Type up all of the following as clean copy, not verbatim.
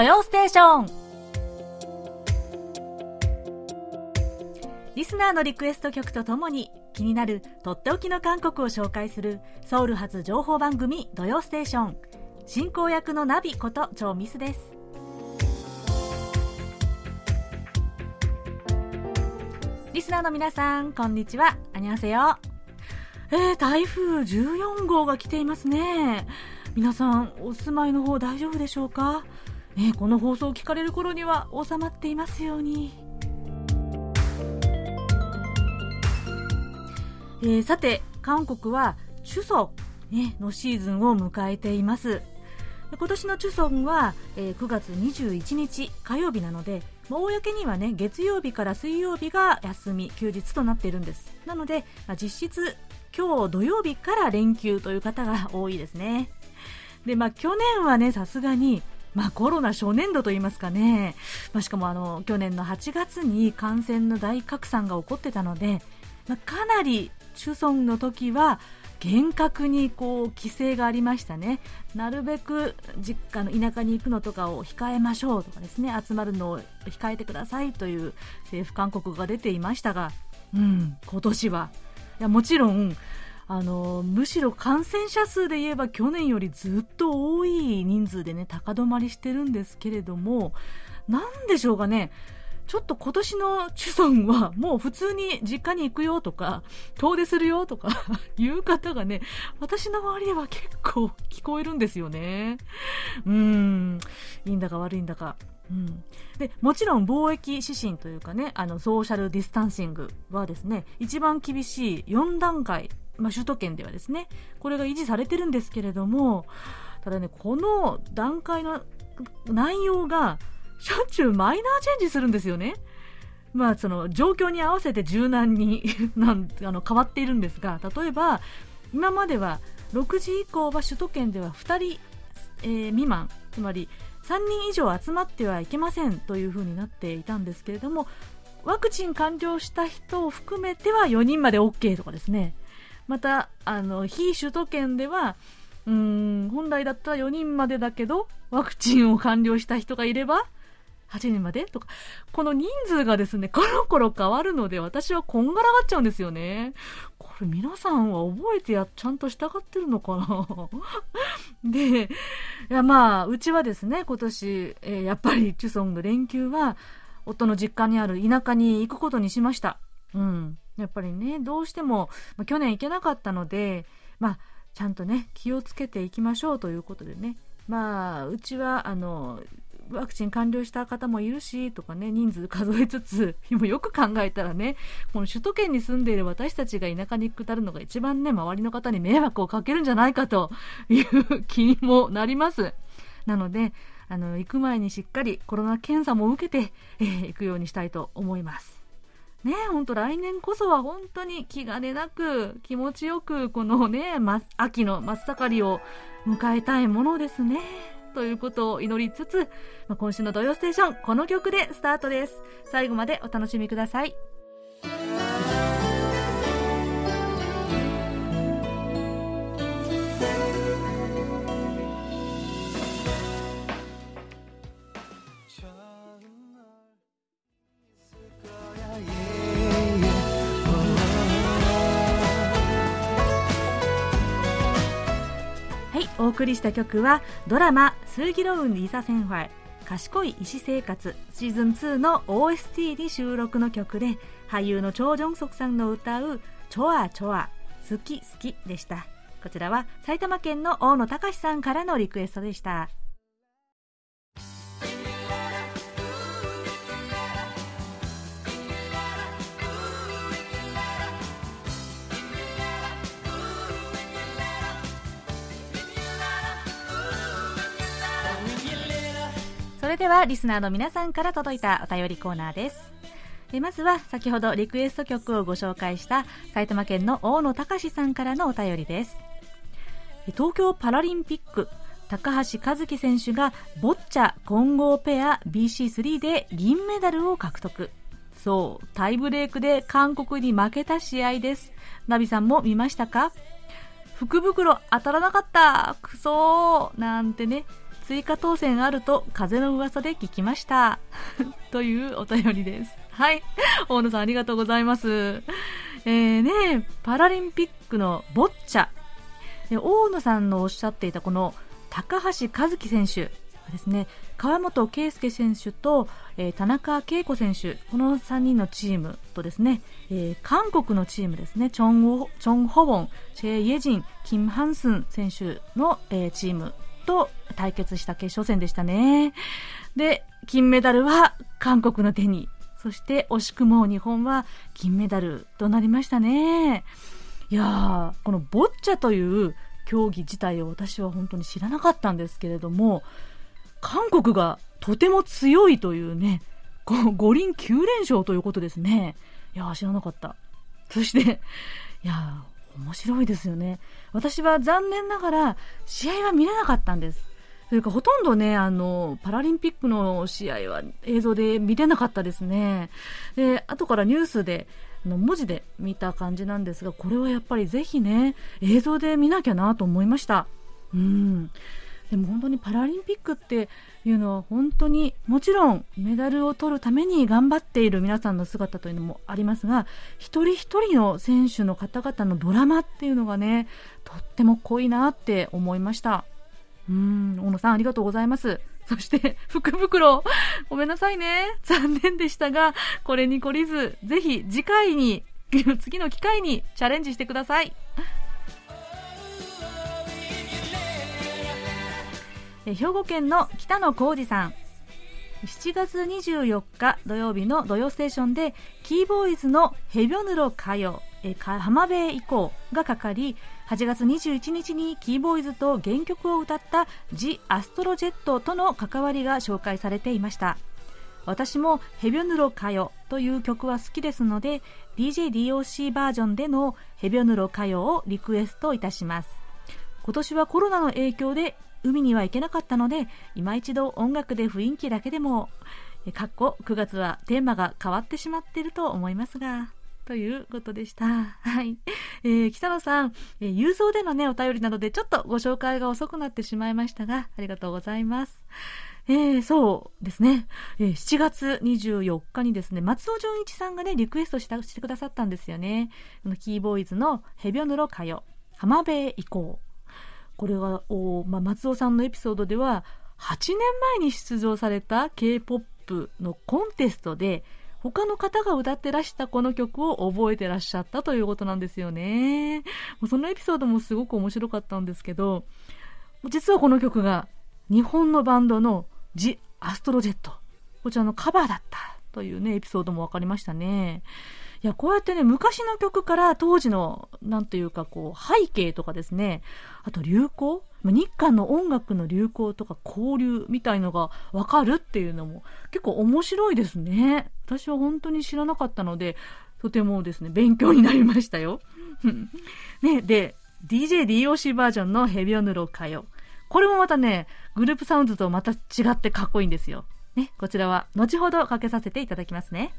土曜ステーション。リスナーのリクエスト曲とともに気になるとっておきの韓国を紹介するソウル発情報番組土曜ステーション、進行役のナビことチョミスです。リスナーの皆さんこんにちは、こんにちは。台風14号が来ていますね。皆さんお住まいの方大丈夫でしょうか、この放送を聞かれる頃には収まっていますように。さて韓国はチュソン、のシーズンを迎えています。今年のチュソンは、9月21日火曜日なので、公にはね、月曜日から水曜日が休み休日となっているんです。なので、実質今日土曜日から連休という方が多いですね。で、去年はね、さすがに、コロナ初年度といいますかね、しかも去年の8月に感染の大拡散が起こってたので、かなりチュソンの時は厳格に規制がありましたね。なるべく実家の田舎に行くのとかを控えましょうとかですね、集まるのを控えてくださいという政府勧告が出ていましたが、今年は、もちろんむしろ感染者数で言えば去年よりずっと多い人数でね、高止まりしてるんですけれども、なんでしょうかね、ちょっと今年のチュソンはもう普通に実家に行くよとか遠出するよとかいう方がね、私の周りでは結構聞こえるんですよね。いいんだか悪いんだか。でもちろん防疫指針というかね、ソーシャルディスタンシングはですね、一番厳しい4段階、首都圏ではですね、これが維持されてるんですけれども、ただね、この段階の内容がしょっちゅうマイナーチェンジするんですよね。その状況に合わせて柔軟に変わっているんですが、例えば今までは6時以降は首都圏では2人、未満、つまり3人以上集まってはいけませんというふうになっていたんですけれども、ワクチン完了した人を含めては4人まで OK とかですね、また非首都圏では本来だったら4人までだけど、ワクチンを完了した人がいれば8人までとか、この人数がですね、コロコロ変わるので、私はこんがらがっちゃうんですよね。これ皆さんは覚えてちゃんと従ってるのかなで、うちはですね、今年、やっぱりチュソンの連休は夫の実家にある田舎に行くことにしました。やっぱりね、どうしても、去年行けなかったので、ちゃんとね、気をつけていきましょうということでね、うちはワクチン完了した方もいるしとかね、人数数えつつ、よく考えたらね、この首都圏に住んでいる私たちが田舎に下るのが一番ね、周りの方に迷惑をかけるんじゃないかという気にもなります。なので行く前にしっかりコロナ検査も受けて、行くようにしたいと思いますね。本当、来年こそは本当に気兼ねなく気持ちよくこのね、秋の真っ盛りを迎えたいものですね、ということを祈りつつ、今週の土曜ステーション、この曲でスタートです。最後までお楽しみください。お送りした曲はドラマスーギロウンイサセンファイ賢い医師生活シーズン2の OST に収録の曲で、俳優のチョ・ジョンソクさんの歌うチョアチョア好き好きでした。こちらは埼玉県の大野隆さんからのリクエストでした。それではリスナーの皆さんから届いたお便りコーナーです。まずは先ほどリクエスト曲をご紹介した埼玉県の大野隆さんからのお便りです。東京パラリンピック、高橋和樹選手がボッチャ混合ペア BC3 で銀メダルを獲得。そう、タイブレークで韓国に負けた試合です。ナビさんも見ましたか？福袋当たらなかった、クソーなんてね、追加当選あると風の噂で聞きましたというお便りです。はい、大野さんありがとうございます。ね、パラリンピックのボッチャ、大野さんのおっしゃっていたこの高橋和樹選手ですね、川本圭介選手と、田中恵子選手、この3人のチームとですね、韓国のチームですね、チョンホウォン、チェ・イェジン、キム・ハンスン選手の、チームと対決した決勝戦でしたね。で、金メダルは韓国の手に、そして惜しくも日本は金メダルとなりましたね。いやー、このボッチャという競技自体を私は本当に知らなかったんですけれども、韓国がとても強いというね、5輪9連勝ということですね。いやー、知らなかった。そしていやー、面白いですよね。私は残念ながら試合は見れなかったんです。というかほとんどね、パラリンピックの試合は映像で見れなかったですね。で、後からニュースで文字で見た感じなんですが、これはやっぱりぜひね、映像で見なきゃなと思いました。うん、でも本当にパラリンピックっていうのは本当にもちろんメダルを取るために頑張っている皆さんの姿というのもありますが、一人一人の選手の方々のドラマっていうのがね、とっても濃いなって思いました。大野さんありがとうございます。そして福袋ごめんなさいね、残念でしたがこれに懲りず、ぜひ次の機会にチャレンジしてください。兵庫県の北野浩二さん、7月24日土曜日の土曜ステーションでキーボーイズのヘビョヌロ歌謡浜辺以降がかかり、8月21日にキーボーイズと原曲を歌ったジ・アストロジェットとの関わりが紹介されていました。私もヘビョヌロ歌謡という曲は好きですので DJDOC バージョンでのヘビョヌロ歌謡をリクエストいたします。今年はコロナの影響で海には行けなかったので、今一度音楽で雰囲気だけでも9月はテーマが変わってしまっていると思いますが、ということでした。はい、北野さん、郵送でのねお便りなどでちょっとご紹介が遅くなってしまいましたが、ありがとうございます。そうですね、7月24日にですね、松尾純一さんがねリクエストしてくださったんですよね。キーボーイズのヘビョヌロ歌謡浜辺以降、これは松尾さんのエピソードでは8年前に出場された K-POP のコンテストで他の方が歌ってらしたこの曲を覚えてらっしゃったということなんですよね。そのエピソードもすごく面白かったんですけど、実はこの曲が日本のバンドのジ・アストロジェット、こちらのカバーだったというねエピソードも分かりましたね。いや、こうやってね、昔の曲から当時のなんというかこう背景とかですね、あと流行、日韓の音楽の流行とか交流みたいのがわかるっていうのも結構面白いですね。私は本当に知らなかったので、とてもですね勉強になりましたよね。で、 DJDOC バージョンのヘビョヌロ歌謡、これもまたねグループサウンズとまた違ってかっこいいんですよ、ね、こちらは後ほどかけさせていただきますね。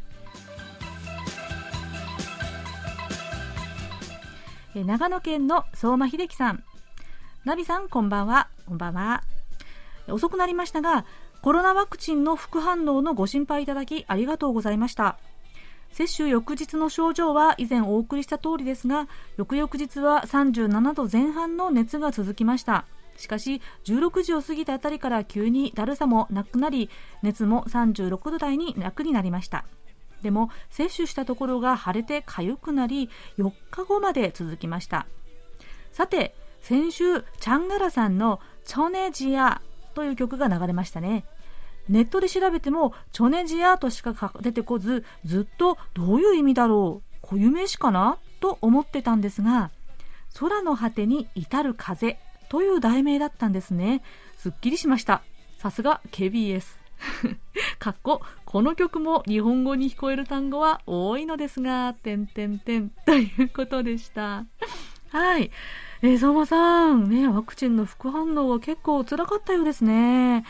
長野県の相馬秀樹さん、ナビさんこんばんは。こんばんは。遅くなりましたが、コロナワクチンの副反応のご心配いただきありがとうございました。接種翌日の症状は以前お送りした通りですが、翌々日は37度前半の熱が続きました。しかし16時を過ぎたあたりから急にだるさもなくなり、熱も36度台に楽になりました。でも接種したところが腫れて痒くなり、4日後まで続きました。さて、先週チャンガラさんのチョネジアという曲が流れましたね。ネットで調べてもチョネジアとしか出てこず、ずっとどういう意味だろう、固有名詞かなと思ってたんですが、空の果てに至る風という題名だったんですね。すっきりしました。さすが KBS この曲も日本語に聞こえる単語は多いのですが、ということでしたはい、相馬さん、ね、ワクチンの副反応は結構辛かったようですね。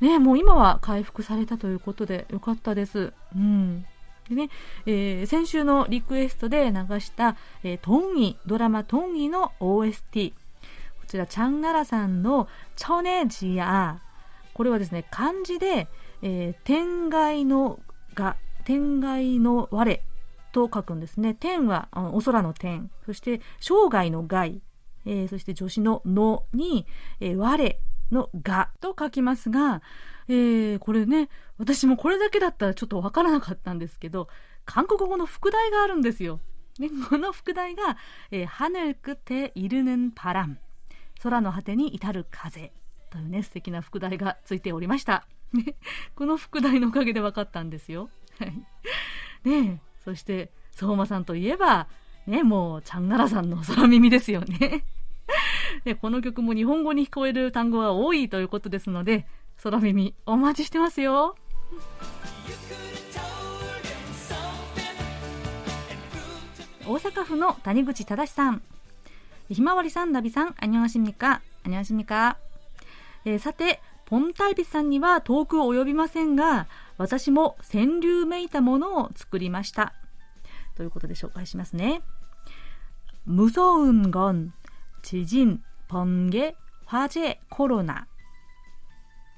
ね、もう今は回復されたということでよかったです、でね、先週のリクエストで流した、ドラマトンギの OST、 こちらチャンナラさんのチョネジアこれはですね、漢字で、天外の我と書くんですね。天はお空の天、そして生涯の涯、そして助詞ののに、我のがと書きますが、これね、私もこれだけだったらちょっとわからなかったんですけど、韓国語の副題があるんですよ。ね、この副題が、ハネルクテイルヌンパラン、空の果てに至る風というね、素敵な副題がついておりました。ね、この副題のおかげでわかったんですよ。ね、そして相馬さんといえば、ね、もうチャンナラさんの空耳ですよね。で、この曲も日本語に聞こえる単語が多いということですので、空耳お待ちしてますよ。大阪府の谷口忠さん、ひまわりさん、ナビさん、안녕하십니까。さて、ポンタイビスさんには遠く及びませんが、私も川柳めいたものを作りましたということで紹介しますね。무서운건地震、번개、화재、コロナ。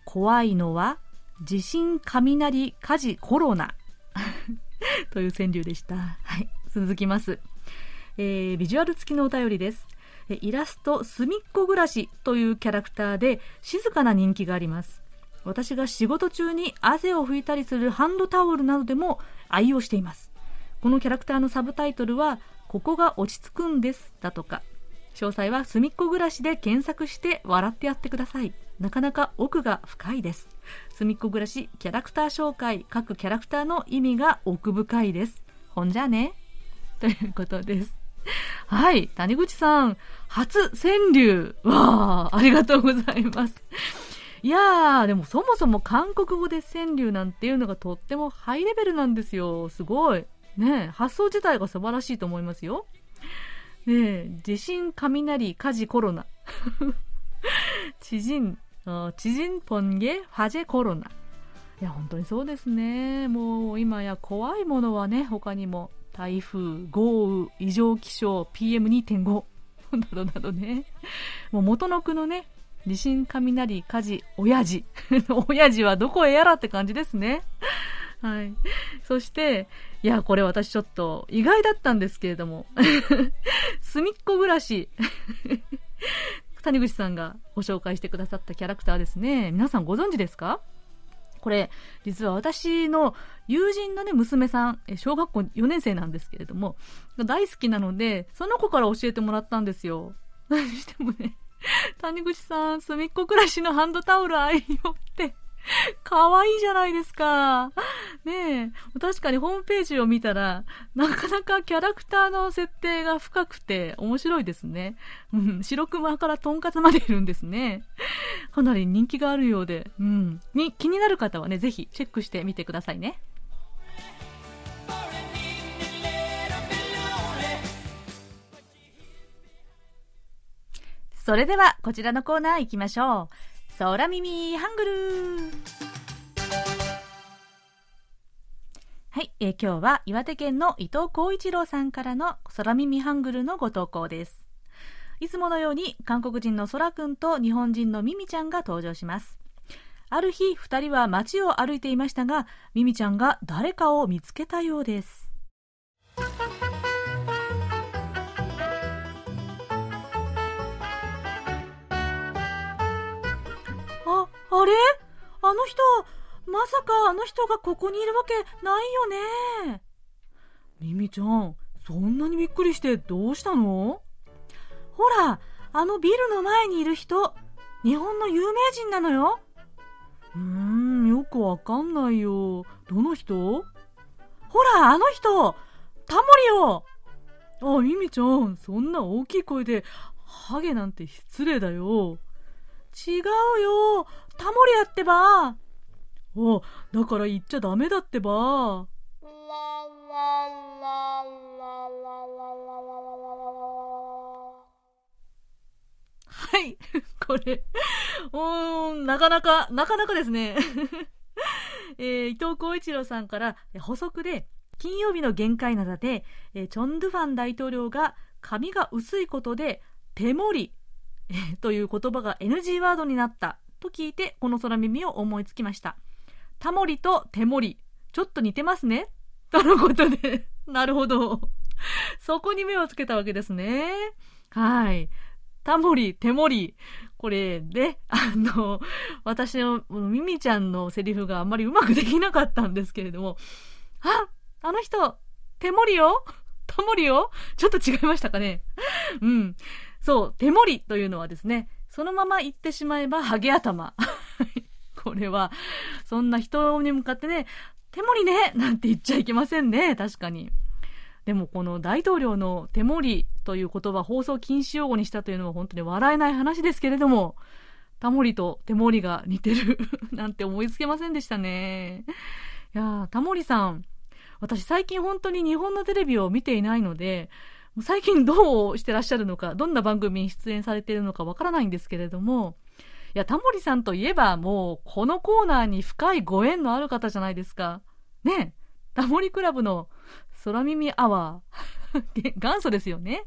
怖いのは地震、雷、火事、コロナという川柳でした。はい、続きます、ビジュアル付きのお便りです。イラスト、すみっこ暮らしというキャラクターで静かな人気があります。私が仕事中に汗を拭いたりするハンドタオルなどでも愛用しています。このキャラクターのサブタイトルはここが落ち着くんですだとか、詳細はすみっこ暮らしで検索して笑ってやってください。なかなか奥が深いです。すみっこ暮らしキャラクター紹介、各キャラクターの意味が奥深いです。ほんじゃねということです。はい、谷口さん初川柳、わー、ありがとうございます。いやー、でもそもそも韓国語で川柳なんていうのがとってもハイレベルなんですよ。すごいね、発想自体が素晴らしいと思いますよ。地震、雷、火事、コロナ地震、번개、화재、コロナ。いや、本当にそうですね。もう今や怖いものはね、他にも台風、豪雨、異常気象、 PM2.5 などなどね、もう元の句のね、地震、雷、火事、親父親父はどこへやらって感じですね。はい、そしていや、これ私ちょっと意外だったんですけれどもすみっこ暮らし谷口さんがご紹介してくださったキャラクターですね。皆さんご存知ですか？これ実は私の友人の、ね、娘さん、小学校4年生なんですけれども、大好きなのでその子から教えてもらったんですよ。そしてもね、谷口さん、すみっこ暮らしのハンドタオル愛用って可愛いじゃないですか。ねえ、確かにホームページを見たらなかなかキャラクターの設定が深くて面白いですね。うん、白クマからトンカツまでいるんですね。かなり人気があるようで、うん、気になる方はね、ぜひチェックしてみてくださいね。それではこちらのコーナー行きましょう。空耳ハングル。はい、今日は岩手県の伊藤浩一郎さんからの空耳ハングルのご投稿です。いつものように韓国人の空くんと日本人のミミちゃんが登場します。ある日、2人は街を歩いていましたが、ミミちゃんが誰かを見つけたようです。あれ、あの人、まさかあの人がここにいるわけないよね。ミミちゃん、そんなにびっくりしてどうしたの？ほら、あのビルの前にいる人、日本の有名人なのよ。よくわかんないよ。どの人？ほら、あの人、タモリよ。あ、ミミちゃん、そんな大きい声でハゲなんて失礼だよ。違うよ、タモリやってば。お、だから言っちゃダメだってば。はい、これなかなかですね伊藤浩一郎さんから補足で、金曜日の限界なだで、チョンドゥファン大統領が髪が薄いことでテモリという言葉が NG ワードになったと聞いてこの空耳を思いつきました。タモリとテモリちょっと似てますねとのことでなるほどそこに目をつけたわけですね。はい、タモリテモリ、これで私のミミちゃんのセリフがあんまりうまくできなかったんですけれども、あの人テモリよタモリよ、ちょっと違いましたかねうん。そう、手盛りというのはですね、そのまま言ってしまえばハゲ頭これはそんな人に向かってね、手盛りねなんて言っちゃいけませんね。確かに。でもこの大統領の手盛りという言葉、放送禁止用語にしたというのは本当に笑えない話ですけれども、タモリと手盛りが似てるなんて思いつけませんでしたね。いや、タモリさん、私最近本当に日本のテレビを見ていないので、最近どうしてらっしゃるのか、どんな番組に出演されているのかわからないんですけれども、いや、タモリさんといえばもうこのコーナーに深いご縁のある方じゃないですかね。タモリクラブの空耳アワー元祖ですよね。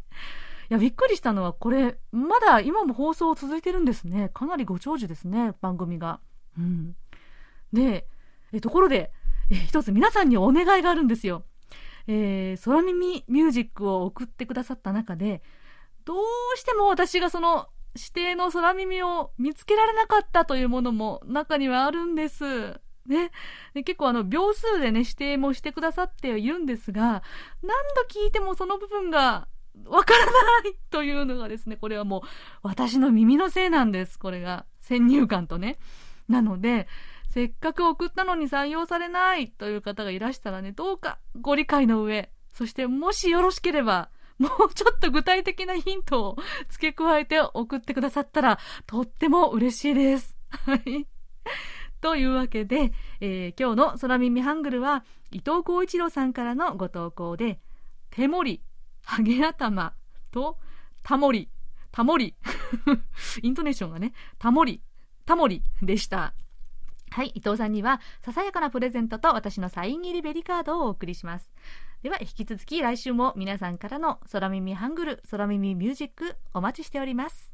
いや、びっくりしたのはこれまだ今も放送続いてるんですね。かなりご長寿ですね、番組が。うん、で、ところで一つ皆さんにお願いがあるんですよ。空耳ミュージックを送ってくださった中で、どうしても私がその指定の空耳を見つけられなかったというものも中にはあるんですね。で、結構秒数でね指定もしてくださっているんですが、何度聞いてもその部分がわからないというのがですね、これはもう私の耳のせいなんです。これが先入観とね。なので、せっかく送ったのに採用されないという方がいらしたらね、どうかご理解の上、そしてもしよろしければもうちょっと具体的なヒントを付け加えて送ってくださったらとっても嬉しいです。はいというわけで、今日の空耳ハングルは伊藤浩一郎さんからのご投稿で、手盛りハゲ頭とタモリイントネーションがね、タモリでした。はい、伊藤さんにはささやかなプレゼントと私のサイン入りベリカードをお送りします。では引き続き来週も皆さんからの空耳ハングル、空耳ミュージックお待ちしております。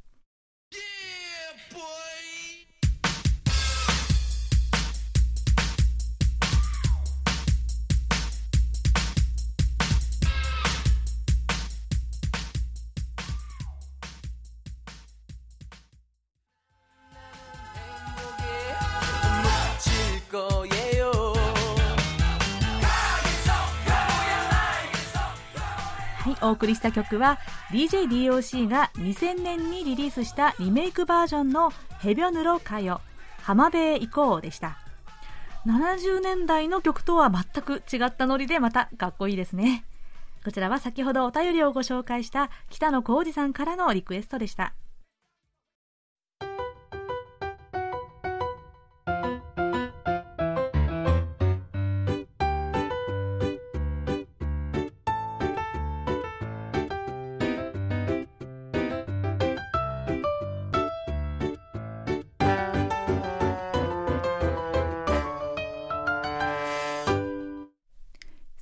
お送りした曲は DJDOC が2000年にリリースしたリメイクバージョンのヘビョヌロカヨ浜辺へ行こうでした。70年代の曲とは全く違ったノリでまたかっこいいですね。こちらは先ほどお便りをご紹介した北野浩二さんからのリクエストでした。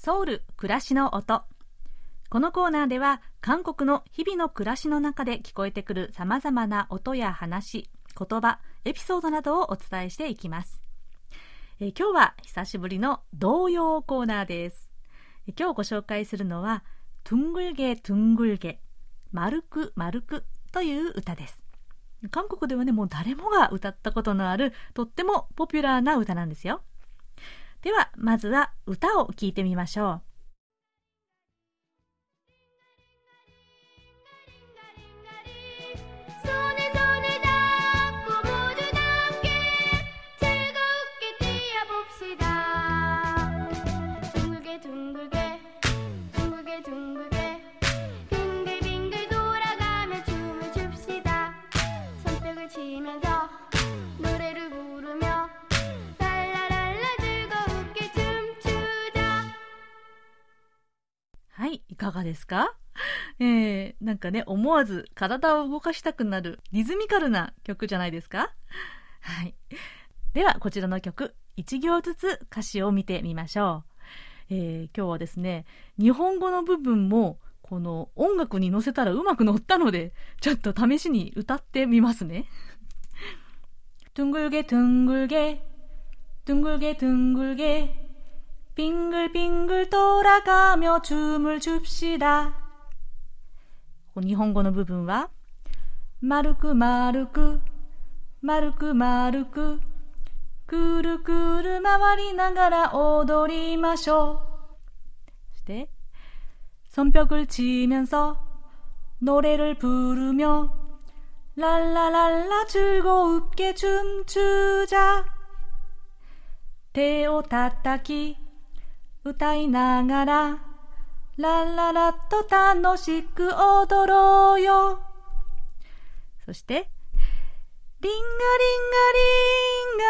ソウル暮らしの音。このコーナーでは韓国の日々の暮らしの中で聞こえてくるさまざまな音や話、言葉、エピソードなどをお伝えしていきます。今日は久しぶりの童謡コーナーです。今日ご紹介するのはトゥングルゲトゥングルゲ丸く丸くという歌です。韓国ではね、もう誰もが歌ったことのあるとってもポピュラーな歌なんですよ。ではまずは歌を聴いてみましょう。いかがですか？なんかね、思わず体を動かしたくなるリズミカルな曲じゃないですか？はい。ではこちらの曲、一行ずつ歌詞を見てみましょう。今日はですね、日本語の部分もこの音楽に乗せたらうまく乗ったので、ちょっと試しに歌ってみますね 둥글게 둥글게 둥글게 둥글게 빙글빙글 돌아가며 춤을 춥시다. 日本語の部分は 마루쿠 마루쿠 마루쿠 마루쿠 くるくる回りながら踊りましょう。そして손뼉을치면서 노래를 부르며 랄랄랄라 즐겁게 춤추자. 手を叩き歌いながらラララと楽しく踊ろうよ。そしてリンガ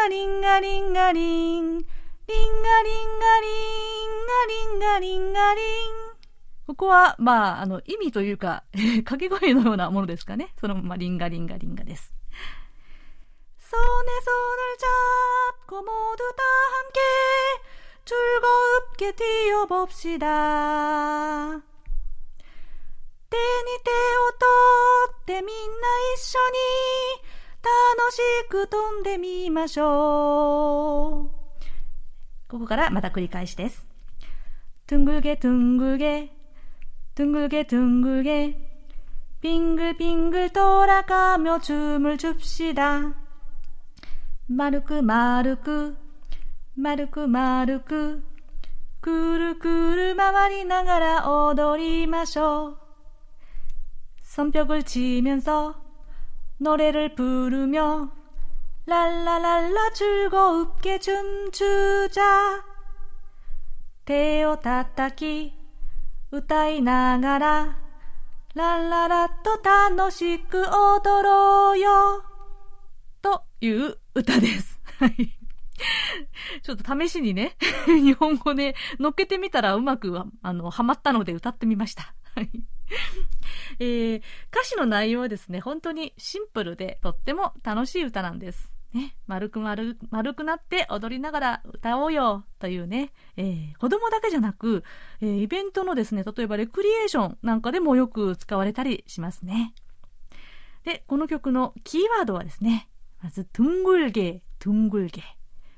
リンガリンガリンガリンリンガリンガリンガリンガリンガリン。ここは意味というか掛け声のようなものですかね。そのままリンガリンガリンガです。손에손을잡고모두다함께즐거웁게뛰어봅시다手に手を取ってみんな一緒に楽しく飛んでみましょう。ここからまた繰り返しです。둥글게둥글게둥글게둥글게빙글빙글돌아가며춤을춥시다. 마루쿠마루쿠마루쿠마루쿠くるくる回りながら踊りましょう。손뼉을치면서 노래를 부르며 랄랄랄라 즐겁게 춤추자.手を叩き歌いながらラララと楽しく踊ろうよという歌です。はい。ちょっと試しにね日本語で乗っけてみたらうまくハマったので歌ってみました。はい。歌詞の内容はですね本当にシンプルでとっても楽しい歌なんです、ね、丸くなって踊りながら歌おうよというね、子供だけじゃなく、イベントのですね例えばレクリエーションなんかでもよく使われたりしますね。でこの曲のキーワードはですねまずトゥングルゲートゥングルゲー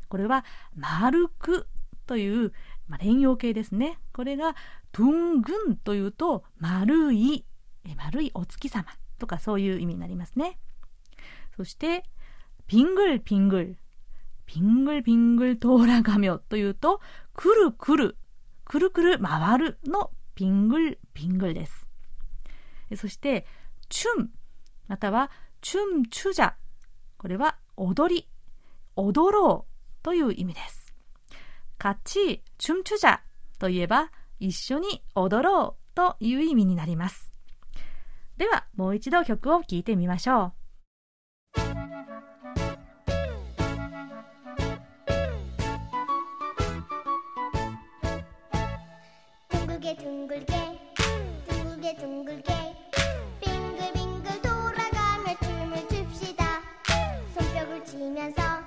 これは丸くという、連用形ですね。これがトゥングンというと丸いお月様とかそういう意味になりますね。そしてピングルピングルピングルピングルトーラガミョというとくるくるくるくる回るのピングルピングルです。そしてチュンまたはチュンチュジャこれは踊ろうという意味です。같이チュンチュジャといえば一緒に踊ろうという意味になります。ではもう一度曲を聴いてみましょう。둥글게둥글게둥글게둥글게빙글빙글돌아가며춤을춥시다손뼉을치면서노래를부르며랄랄랄라즐거운게춤추자링가링가링가링가링가링둥글게둥글게빙글빙글돌아가며춤을춥시다손뼉을치면서노래를부르며랄랄랄라즐거운게춤추자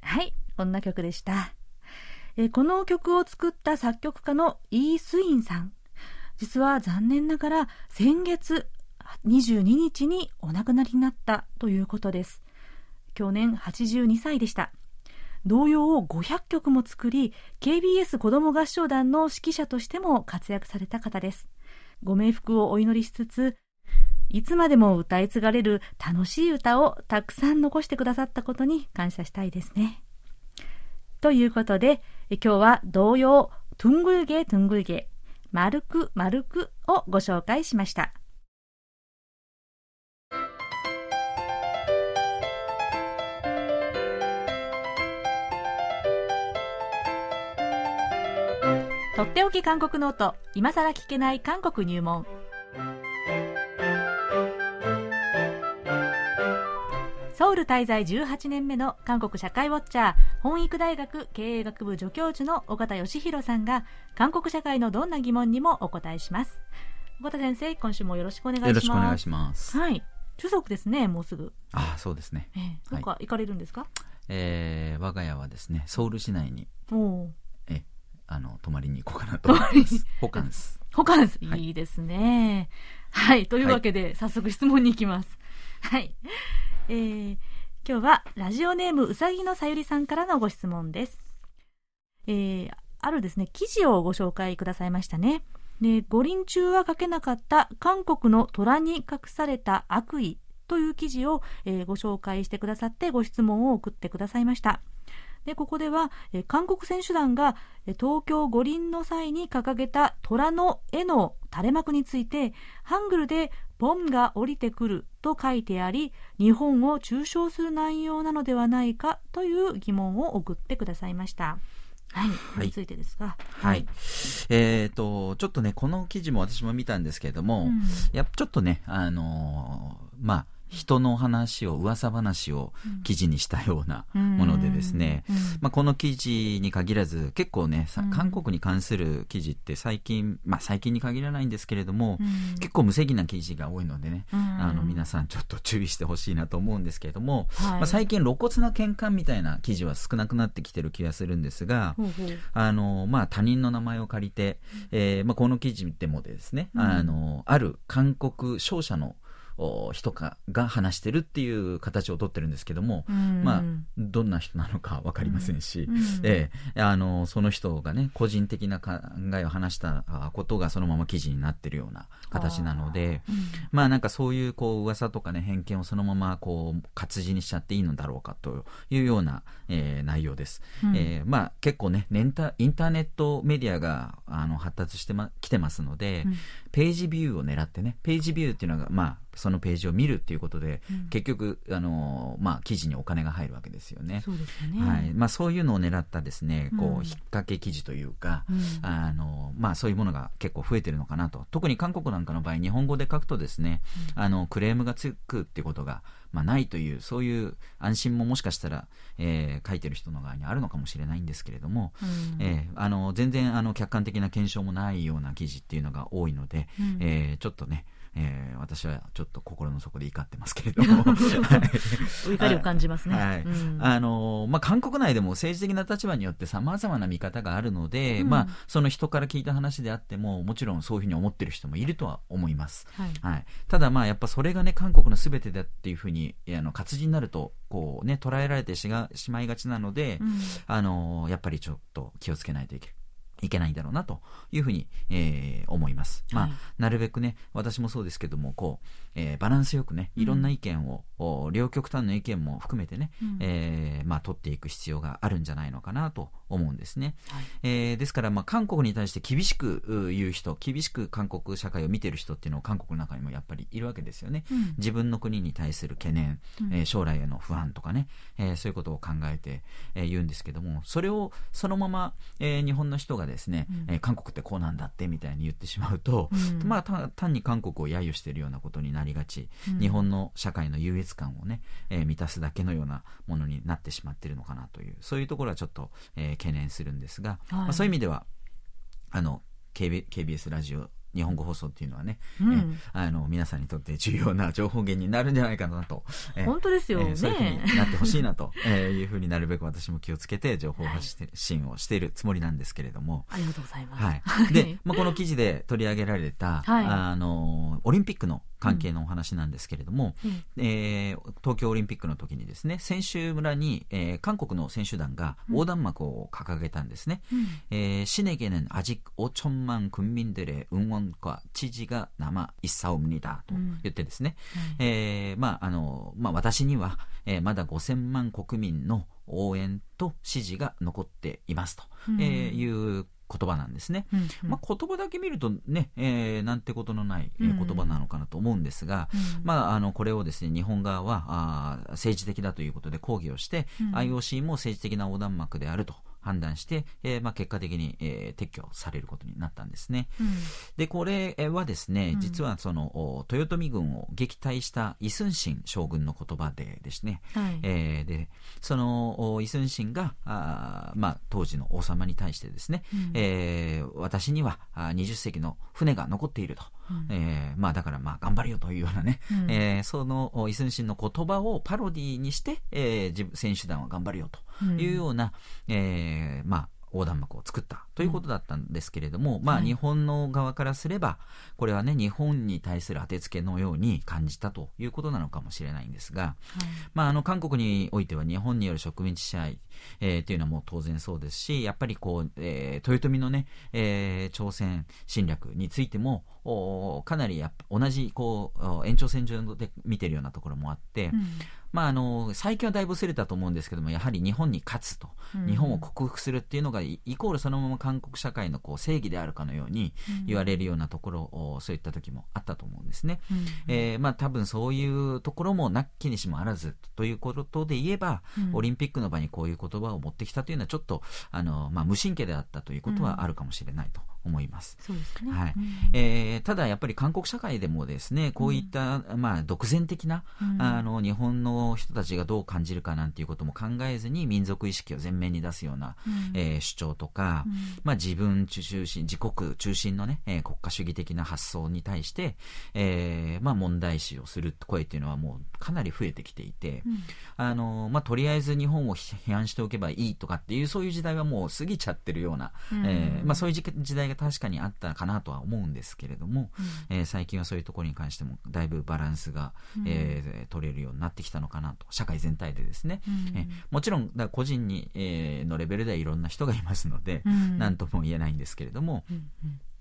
はい、こんな曲でした。この曲を作った作曲家のイー・スインさん、実は残念ながら先月22日にお亡くなりになったということです。去年82歳でした。童謡を500曲も作り、KBS 子ども合唱団の指揮者としても活躍された方です。ご冥福をお祈りしつつ、いつまでも歌い継がれる楽しい歌をたくさん残してくださったことに感謝したいですね。ということで、今日は童謡トゥングルゲトゥングルゲ丸く丸くをご紹介しました。とっておき韓国ノート、今さら聞けない韓国入門。ソウル滞在18年目の韓国社会ウォッチャー、本育大学経営学部助教授の緒方義弘さんが、韓国社会のどんな疑問にもお答えします。緒方先生、今週もよろしくお願いします。よろしくお願いします。はい、中足ですね、もうすぐ。あ、そうですね。どこか行かれるんですか？我が家はですね、ソウル市内に泊まりに行こうかなと思います。ホカンス。ホカンス、いいですね。はい、はい、というわけで、はい、早速質問に行きます。はい。今日はラジオネームうさぎのさゆりさんからのご質問です。あるですね、記事をご紹介くださいましたね。で、五輪中は書けなかった韓国の虎に隠された悪意という記事を、ご紹介してくださって、ご質問を送ってくださいました。で、ここでは、韓国選手団が東京五輪の際に掲げた虎の絵の垂れ幕について、ハングルでボンが降りてくると書いてあり、日本を中傷する内容なのではないかという疑問を送ってくださいました。はい、はい、についてですが、はい、はい、ちょっとね、この記事も私も見たんですけれども、うん、ちょっとね、人の話を、噂話を記事にしたようなものでですね、うん、この記事に限らず結構ね、韓国に関する記事って最近、最近に限らないんですけれども、うん、結構無責任な記事が多いのでね、うん、皆さんちょっと注意してほしいなと思うんですけれども、うん、最近露骨な喧嘩みたいな記事は少なくなってきてる気がするんですが、うん、他人の名前を借りて、この記事でもですね、うん、ある韓国商社の人が話してるっていう形をとってるんですけども、どんな人なのか分かりませんし、その人がね、個人的な考えを話したことがそのまま記事になってるような形なので、そういう、噂とかね、偏見をそのまま活字にしちゃっていいのだろうかというような、内容です。結構ね、インターネットメディアが発達してきてますので、ページビューを狙ってね、ページビューっていうのが、そのページを見るということで、結局記事にお金が入るわけですよね。そうですね。はい。そういうのを狙ったですね、引っ掛け記事というか、そういうものが結構増えてるのかなと。特に韓国なんかの場合、日本語で書くとですね、クレームがつくっていうことがないという、そういう安心ももしかしたら、書いてる人の側にあるのかもしれないんですけれども、全然客観的な検証もないような記事っていうのが多いので、ちょっとね、私はちょっと心の底で怒ってますけれども怒りを感じますね。韓国内でも政治的な立場によって様々な見方があるので、その人から聞いた話であっても、もちろんそういうふうに思ってる人もいるとは思います、ただやっぱそれがね、韓国の全てだっていうふうに活字になると捉えられてしまいがちなので、やっぱりちょっと気をつけないといけないんだろうなというふうに、思います。なるべくね、私もそうですけども、バランスよくね、いろんな意見を、両極端の意見も含めてね、取っていく必要があるんじゃないのかなと思うんですね。ですから、韓国に対して厳しく言う人、厳しく韓国社会を見てる人っていうのを韓国の中にもやっぱりいるわけですよね。自分の国に対する懸念、将来への不安とかね、そういうことを考えて、言うんですけども、それをそのまま、日本の人がですね、韓国ってこうなんだってみたいに言ってしまうと、単に韓国を揶揄しているようなことになりがち、日本の社会の優越感をね、満たすだけのようなものになってしまっているのかなという、そういうところはちょっと、懸念するんですが、そういう意味ではKBS ラジオ日本語放送っていうのはね、皆さんにとって重要な情報源になるんじゃないかなと、本当ですよね、そういうふうになってほしいなというふうに、なるべく私も気をつけて情報発信をしているつもりなんですけれども、ありがとうございます。で、この記事で取り上げられた、オリンピックの関係のお話なんですけれども、東京オリンピックの時にですね、選手村に、韓国の選手団が横断幕を掲げたんですね。신에게는 아직5천만 국민들의 응원과 지지가 남아 있사옵니다と言ってですね、私には、まだ5000万国民の応援と支持が残っていますと、いう言葉なんですね。言葉だけ見るとね、なんてことのない言葉なのかなと思うんですが、これをですね、日本側は政治的だということで抗議をして、IOC も政治的な横断幕であると判断して、結果的に、撤去されることになったんですね、うん、でこれはですね、うん、実はその豊臣軍を撃退したイ・スンシン将軍の言葉でですね、はいでそのイ・スンシンが当時の王様に対してですね、うん私には20隻の船が残っていると、うんだから頑張れよというようなね、うんそのイ・スンシンの言葉をパロディにして、選手団は頑張れよというような、うん横断幕を作ったということだったんですけれども、うんはい、日本の側からすればこれはね日本に対する当てつけのように感じたということなのかもしれないんですが、はい韓国においては日本による植民地支配、というのはもう当然そうですしやっぱりこう、豊臣のね、朝鮮侵略についてもかなり同じこう延長線上で見てるようなところもあって、うん最近はだいぶ薄れたと思うんですけどもやはり日本に勝つと、うん、日本を克服するっていうのがイコールそのまま韓国社会のこう正義であるかのように言われるようなところ、うん、そういった時もあったと思うんですね、うん多分そういうところもなっきにしもあらずということで言えば、うん、オリンピックの場にこういう言葉を持ってきたというのはちょっと無神経であったということはあるかもしれないと思います。そうですね。はい。ただやっぱり韓国社会でもですねこういった、うん独善的な、うん、日本の人たちがどう感じるかなんていうことも考えずに民族意識を前面に出すような、うん主張とか、うん自分中心自国中心のね、国家主義的な発想に対して、問題視をする声っていうのはもうかなり増えてきていて、うんとりあえず日本を批判しておけばいいとかっていうそういう時代はもう過ぎちゃってるような、うんそういう時代が確かにあったかなとは思うんですけれども、うん最近はそういうところに関してもだいぶバランスが、取れるようになってきたのかなと社会全体でですね、うんもちろん個人に、のレベルではいろんな人がいますので、うん、なんとも言えないんですけれども、うん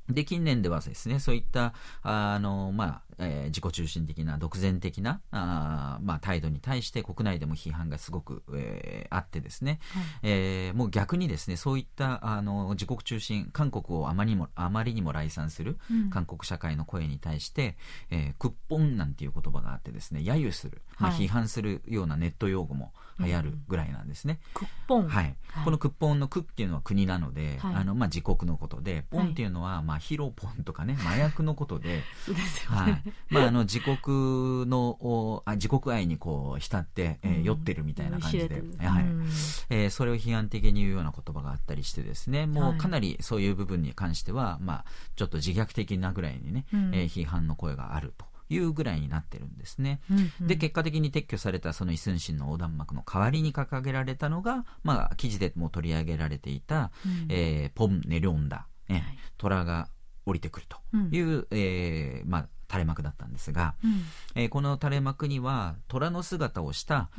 で近年ではですねそういった自己中心的な独善的な態度に対して国内でも批判がすごく、あってですね、はいもう逆にですねそういった自国中心韓国をあまりにも礼賛する韓国社会の声に対して、うんクッポンなんていう言葉があってですね揶揄する、批判するようなネット用語も流行るぐらいなんですね、うん、クッポン、はいはい、このクッポンのクっていうのは国なので、はい自国のことでポンっていうのは、はいヒロポンとかね麻薬のことで自国愛にこう浸って、酔ってるみたいな感じで、それを批判的に言うような言葉があったりしてですねもうかなりそういう部分に関しては、ちょっと自虐的なぐらいにね、批判の声があるというぐらいになってるんですね、うんうん、で結果的に撤去されたそのイ・スンシンの横断幕の代わりに掲げられたのが、記事でも取り上げられていた、ポンネリョンダ虎が降りてくるという、垂れ幕だったんですが、この垂れ幕には虎の姿をした、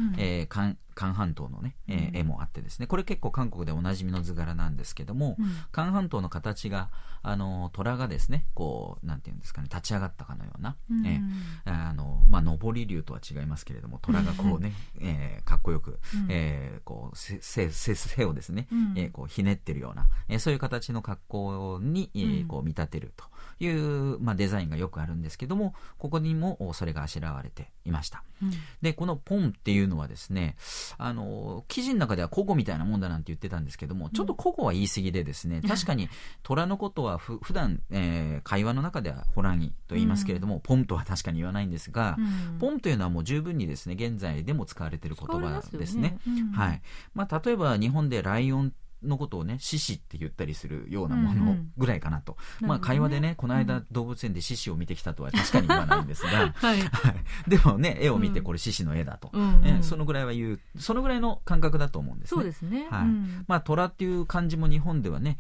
韓半島の、ね絵もあってですねこれ結構韓国でおなじみの図柄なんですけども、韓半島の形が虎がですねこうなんていうんですかね立ち上がったかのような、上り竜とは違いますけれども虎がこうね、かっこよく、こう背をですね、こうひねってるような、そういう形の格好に、こう見立てるという、デザインがよくあるんですけどもここにもそれがあしらわれていました、でこのポンっていうのはですね記事の中では古語みたいなもんだなんて言ってたんですけどもちょっと古語は言い過ぎでですね、確かに虎のことは普段、会話の中ではホラギと言いますけれども、ポンとは確かに言わないんですが、ポンというのはもう十分にですね現在でも使われている言葉ですね。はい。例えば日本でライオンのことをね獅子って言ったりするようなものぐらいかなと、会話でねこの間動物園で獅子を見てきたとは確かに言わないんですが、はい、でもね絵を見てこれ獅子の絵だと、そのぐらいは言うそのぐらいの感覚だと思うんですね。そうですね、はい虎っていう漢字も日本ではね、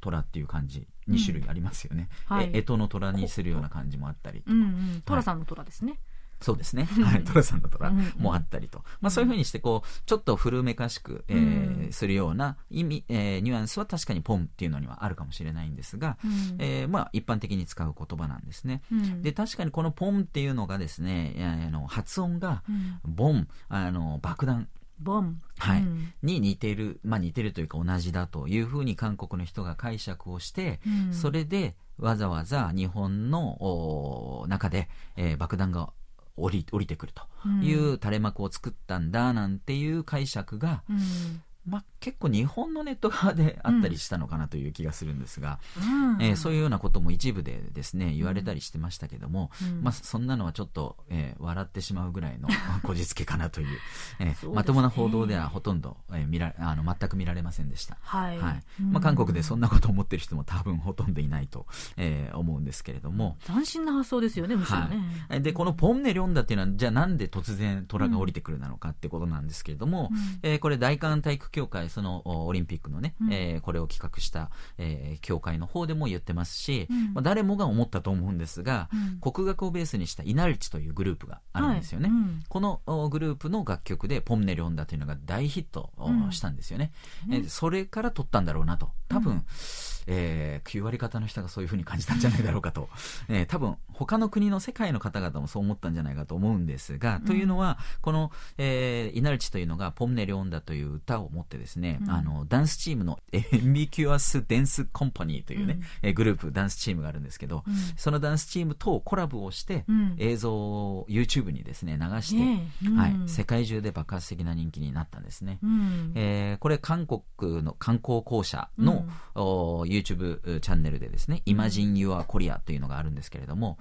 虎っていう漢字2種類ありますよね、干支の虎にするような漢字もあったりとか、虎さんの虎ですね。そうですね、はい、トラさんだったらもあったりと、そういう風にしてこうちょっと古めかしく、するような意味、ニュアンスは確かにポンっていうのにはあるかもしれないんですが、一般的に使う言葉なんですね、で確かにこのポンっていうのがですね、発音がボン、爆弾ボン、はいに似ている、似てるというか同じだというふうに韓国の人が解釈をして、それでわざわざ日本の中で、爆弾が降りてくるという垂れ幕を作ったんだなんていう解釈が、結構日本のネット側であったりしたのかなという気がするんですが、そういうようなことも一部でですね言われたりしてましたけども、そんなのはちょっと、笑ってしまうぐらいのこじつけかなという、まともな報道ではほとんど、全く見られませんでした、韓国でそんなことを思っている人も多分ほとんどいないと、思うんですけれども、斬新な発想ですよね、むしろね、でこのポンネリョンダっていうのはじゃあなんで突然虎が降りてくるなのかってことなんですけれども、これ大韓体育協会、そのオリンピックのね、これを企画した、協会の方でも言ってますし、誰もが思ったと思うんですが、国楽をベースにしたイナルチというグループがあるんですよね、このグループの楽曲でポンネリョンダというのが大ヒットしたんですよね、それから取ったんだろうなと多分、9割方の人がそういう風に感じたんじゃないだろうかと、多分他の国の世界の方々もそう思ったんじゃないかと思うんですが、というのはこの、イナルチというのがポンネリョンダという歌を持ってですね、ダンスチームの MBQAS Dance Company というね、グループダンスチームがあるんですけど、そのダンスチームとコラボをして、映像を YouTube にですね流して、世界中で爆発的な人気になったんですね、これ韓国の観光公社の、YouTube チャンネルでですね Imagine your Korea というのがあるんですけれども、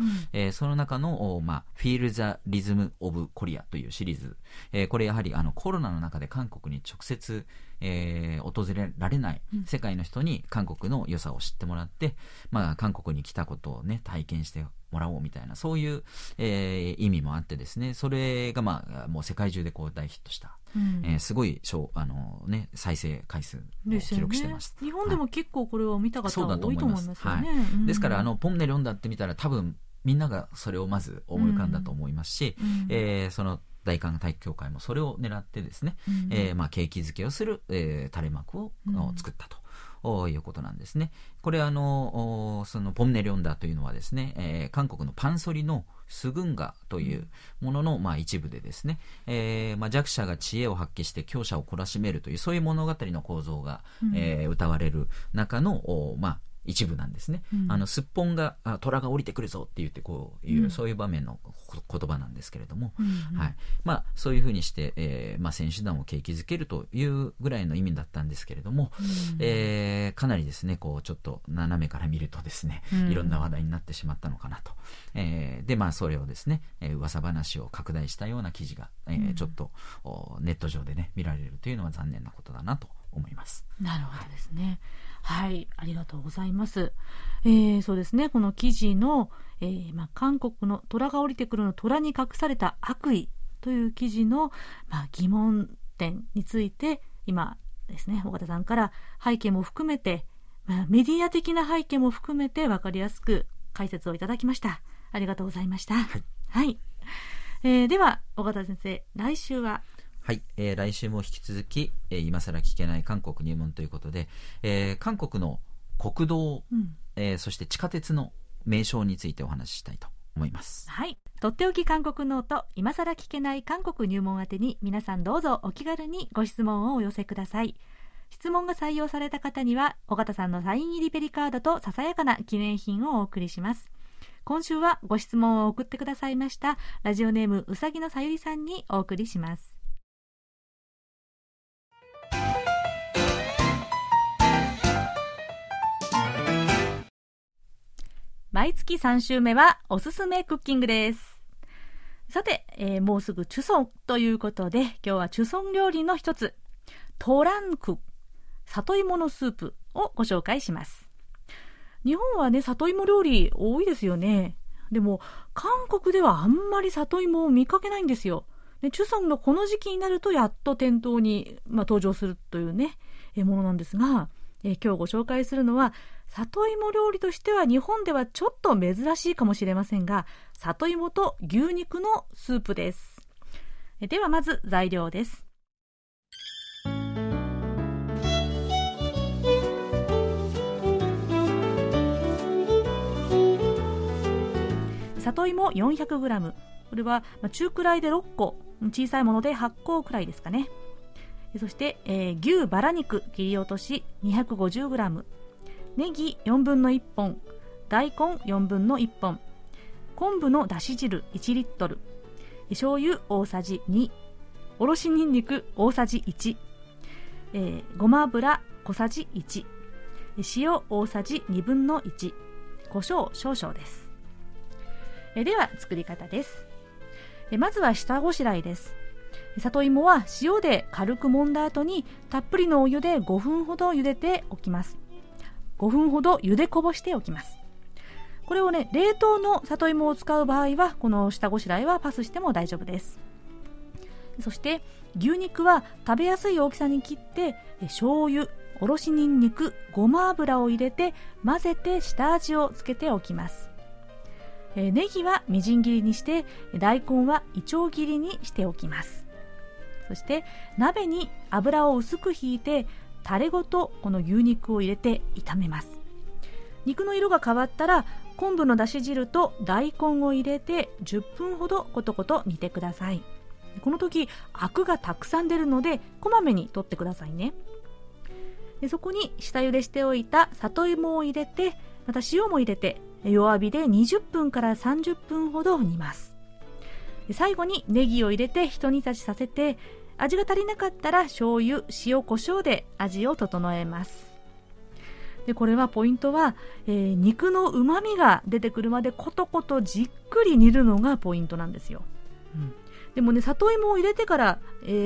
その中の、Feel the Rhythm of Korea というシリーズ、これやはりコロナの中で韓国に直接訪れられない世界の人に韓国の良さを知ってもらって、韓国に来たことをね体験してもらおうみたいな、そういう、意味もあってですね、それが、もう世界中でこう大ヒットした、すごい再生回数を記録してました、日本でも結構これを見た方は多いと思いますよね、ですからポンネリョンダって見たら多分みんながそれをまず思い浮かんだと思いますし、その大韓体育協会もそれを狙ってですね、景気づけをする、垂れ幕を作ったと、いうことなんですね。これそのポンネリョンダというのはですね、韓国のパンソリのスグンガというものの、一部でですね、弱者が知恵を発揮して強者を懲らしめるというそういう物語の構造が、歌われる中の一部なんですね、すっぽんが虎が降りてくるぞって言ってこういう、そういう場面の言葉なんですけれども、そういうふうにして、選手団を景気づけるというぐらいの意味だったんですけれども、かなりですねこうちょっと斜めから見るとですね、いろんな話題になってしまったのかなと、でそれをですね、噂話を拡大したような記事が、ちょっとネット上でね見られるというのは残念なことだなと思います。なるほどですね、ありがとうございます、そうですね、この記事の、韓国の虎が降りてくるの虎に隠された悪意という記事の、疑問点について今ですね尾形さんから背景も含めて、メディア的な背景も含めて分かりやすく解説をいただきました。ありがとうございました。では尾形先生、来週は来週も引き続き、今更聞けない韓国入門ということで、韓国の国道、そして地下鉄の名称についてお話ししたいと思います。とっておき韓国ノート、今更聞けない韓国入門宛てに皆さんどうぞお気軽にご質問をお寄せください。質問が採用された方には尾形さんのサイン入りペリカードとささやかな記念品をお送りします。今週はご質問を送ってくださいましたラジオネームうさぎのさゆりさんにお送りします。毎月3週目はおすすめクッキングです。さて、もうすぐチュソンということで、今日はチュソン料理の一つトランク、里芋のスープをご紹介します。日本はね里芋料理多いですよね。でも韓国ではあんまり里芋を見かけないんですよ。でチュソンのこの時期になるとやっと店頭に、登場するというね、ものなんですが、今日ご紹介するのは里芋料理としては日本ではちょっと珍しいかもしれませんが、里芋と牛肉のスープです。ではまず材料です。里芋 400g、 これは中くらいで6個、小さいもので8個くらいですかね。そして、牛バラ肉切り落とし 250g、 ネギ4分の1本、大根4分の1本、昆布のだし汁1リットル、醤油大さじ2、おろしにんにく大さじ1、ごま油小さじ1、塩大さじ2分の1、胡椒少々です。では作り方です。まずは下ごしらえです。里芋は塩で軽く揉んだ後にたっぷりのお湯で5分ほど茹でておきます。5分ほど茹でこぼしておきます。これをね、冷凍の里芋を使う場合はこの下ごしらえはパスしても大丈夫です。そして牛肉は食べやすい大きさに切って醤油、おろしにんにく、ごま油を入れて混ぜて下味をつけておきます。ネギはみじん切りにして、大根はいちょう切りにしておきます。そして鍋に油を薄くひいてタレごとこの牛肉を入れて炒めます。肉の色が変わったら昆布のだし汁と大根を入れて10分ほどコトコト煮てください。この時アクがたくさん出るのでこまめに取ってくださいね。でそこに下茹でしておいた里芋を入れて、また塩も入れて弱火で20分から30分ほど煮ます。最後にネギを入れてひと煮立ちさせて、味が足りなかったら醤油、塩、胡椒で味を整えます。でこれはポイントは、肉のうまみが出てくるまでコトコトじっくり煮るのがポイントなんですよ、でもね、里芋を入れてから、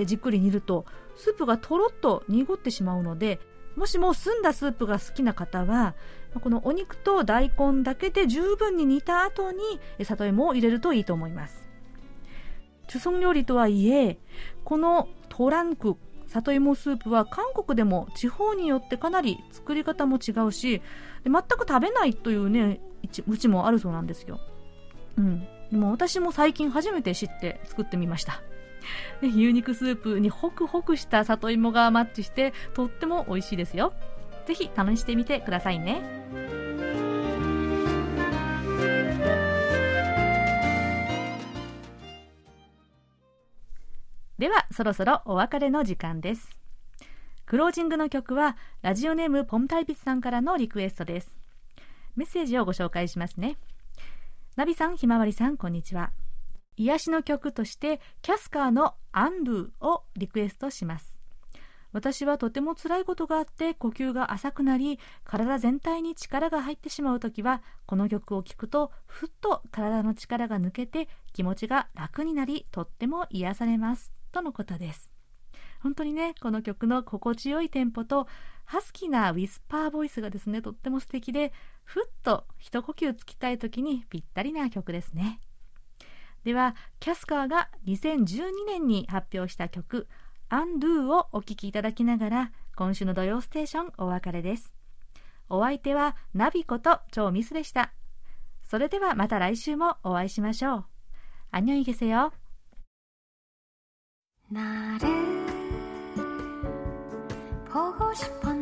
じっくり煮るとスープがとろっと濁ってしまうので、もしも澄んだスープが好きな方はこのお肉と大根だけで十分に煮た後に里芋を入れるといいと思います。中村料理とはいえ、このトランク里芋スープは韓国でも地方によってかなり作り方も違うし、全く食べないというね、うちもあるそうなんですよ。でも私も最近初めて知って作ってみました。牛肉スープにホクホクした里芋がマッチしてとっても美味しいですよ。ぜひ試してみてくださいね。ではそろそろお別れの時間です。クロージングの曲はラジオネームポムタイビスさんからのリクエストです。メッセージをご紹介しますね。ナビさん、ひまわりさん、こんにちは。癒しの曲としてキャスカーの Undo をリクエストします。私はとても辛いことがあって呼吸が浅くなり、体全体に力が入ってしまうときはこの曲を聴くとふっと体の力が抜けて気持ちが楽になり、とっても癒されますとのことです。本当にね、この曲の心地よいテンポとハスキーなウィスパーボイスがですね、とっても素敵で、ふっと一呼吸つきたいときにぴったりな曲ですね。ではキャスカーが2012年に発表した曲 Undo をお聴きいただきながら、今週の土曜ステーションお別れです。お相手はナビこと超ミスでした。それではまた来週もお会いしましょう。안녕히계세요。나를보고싶었